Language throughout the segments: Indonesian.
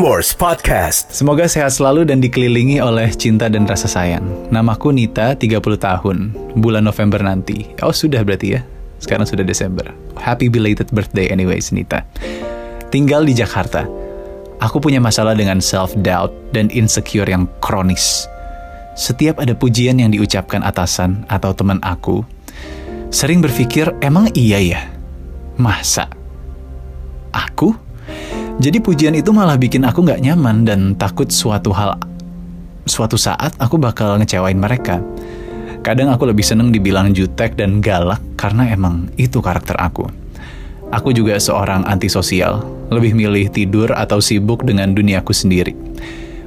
Fremors Podcast. Semoga sehat selalu dan dikelilingi oleh cinta dan rasa sayang. Namaku Nita, 30 tahun. Bulan November nanti. Oh, sudah berarti ya. Sekarang sudah Desember. Happy belated birthday anyways, Nita. Tinggal di Jakarta. Aku punya masalah dengan self-doubt dan insecure yang kronis. Setiap ada pujian yang diucapkan atasan atau teman aku, sering berpikir, emang iya ya? Masa? Aku? Jadi pujian itu malah bikin aku gak nyaman dan takut suatu saat aku bakal ngecewain mereka. Kadang aku lebih seneng dibilang jutek dan galak karena emang itu karakter aku. Aku juga seorang antisosial, lebih milih tidur atau sibuk dengan duniaku sendiri.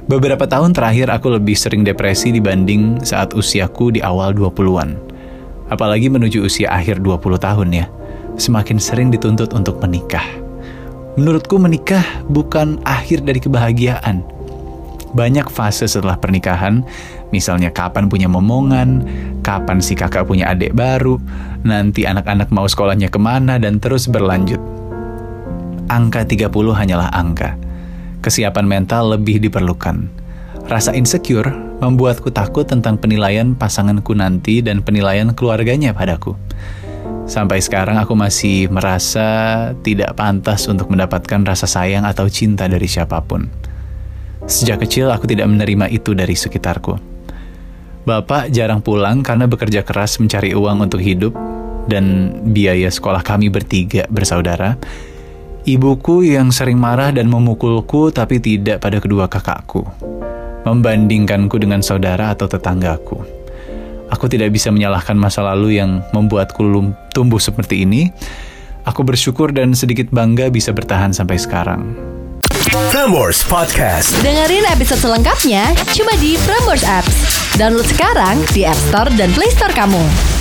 Beberapa tahun terakhir aku lebih sering depresi dibanding saat usiaku di awal 20-an. Apalagi menuju usia akhir 20 tahun ya, semakin sering dituntut untuk menikah. Menurutku menikah bukan akhir dari kebahagiaan. Banyak fase setelah pernikahan, misalnya kapan punya momongan, kapan si kakak punya adik baru, nanti anak-anak mau sekolahnya kemana, dan terus berlanjut. Angka 30 hanyalah angka. Kesiapan mental lebih diperlukan. Rasa insecure membuatku takut tentang penilaian pasanganku nanti dan penilaian keluarganya padaku. Sampai sekarang aku masih merasa tidak pantas untuk mendapatkan rasa sayang atau cinta dari siapapun. Sejak kecil aku tidak menerima itu dari sekitarku. Bapak jarang pulang karena bekerja keras mencari uang untuk hidup dan biaya sekolah kami bertiga bersaudara. Ibuku yang sering marah dan memukulku tapi tidak pada kedua kakakku. Membandingkanku dengan saudara atau tetanggaku. Aku tidak bisa menyalahkan masa lalu yang membuatku tumbuh seperti ini. Aku bersyukur dan sedikit bangga bisa bertahan sampai sekarang. Fremors Podcast. Dengerin episode selengkapnya cuma di Fremors Apps. Download sekarang di App Store dan Play Store kamu.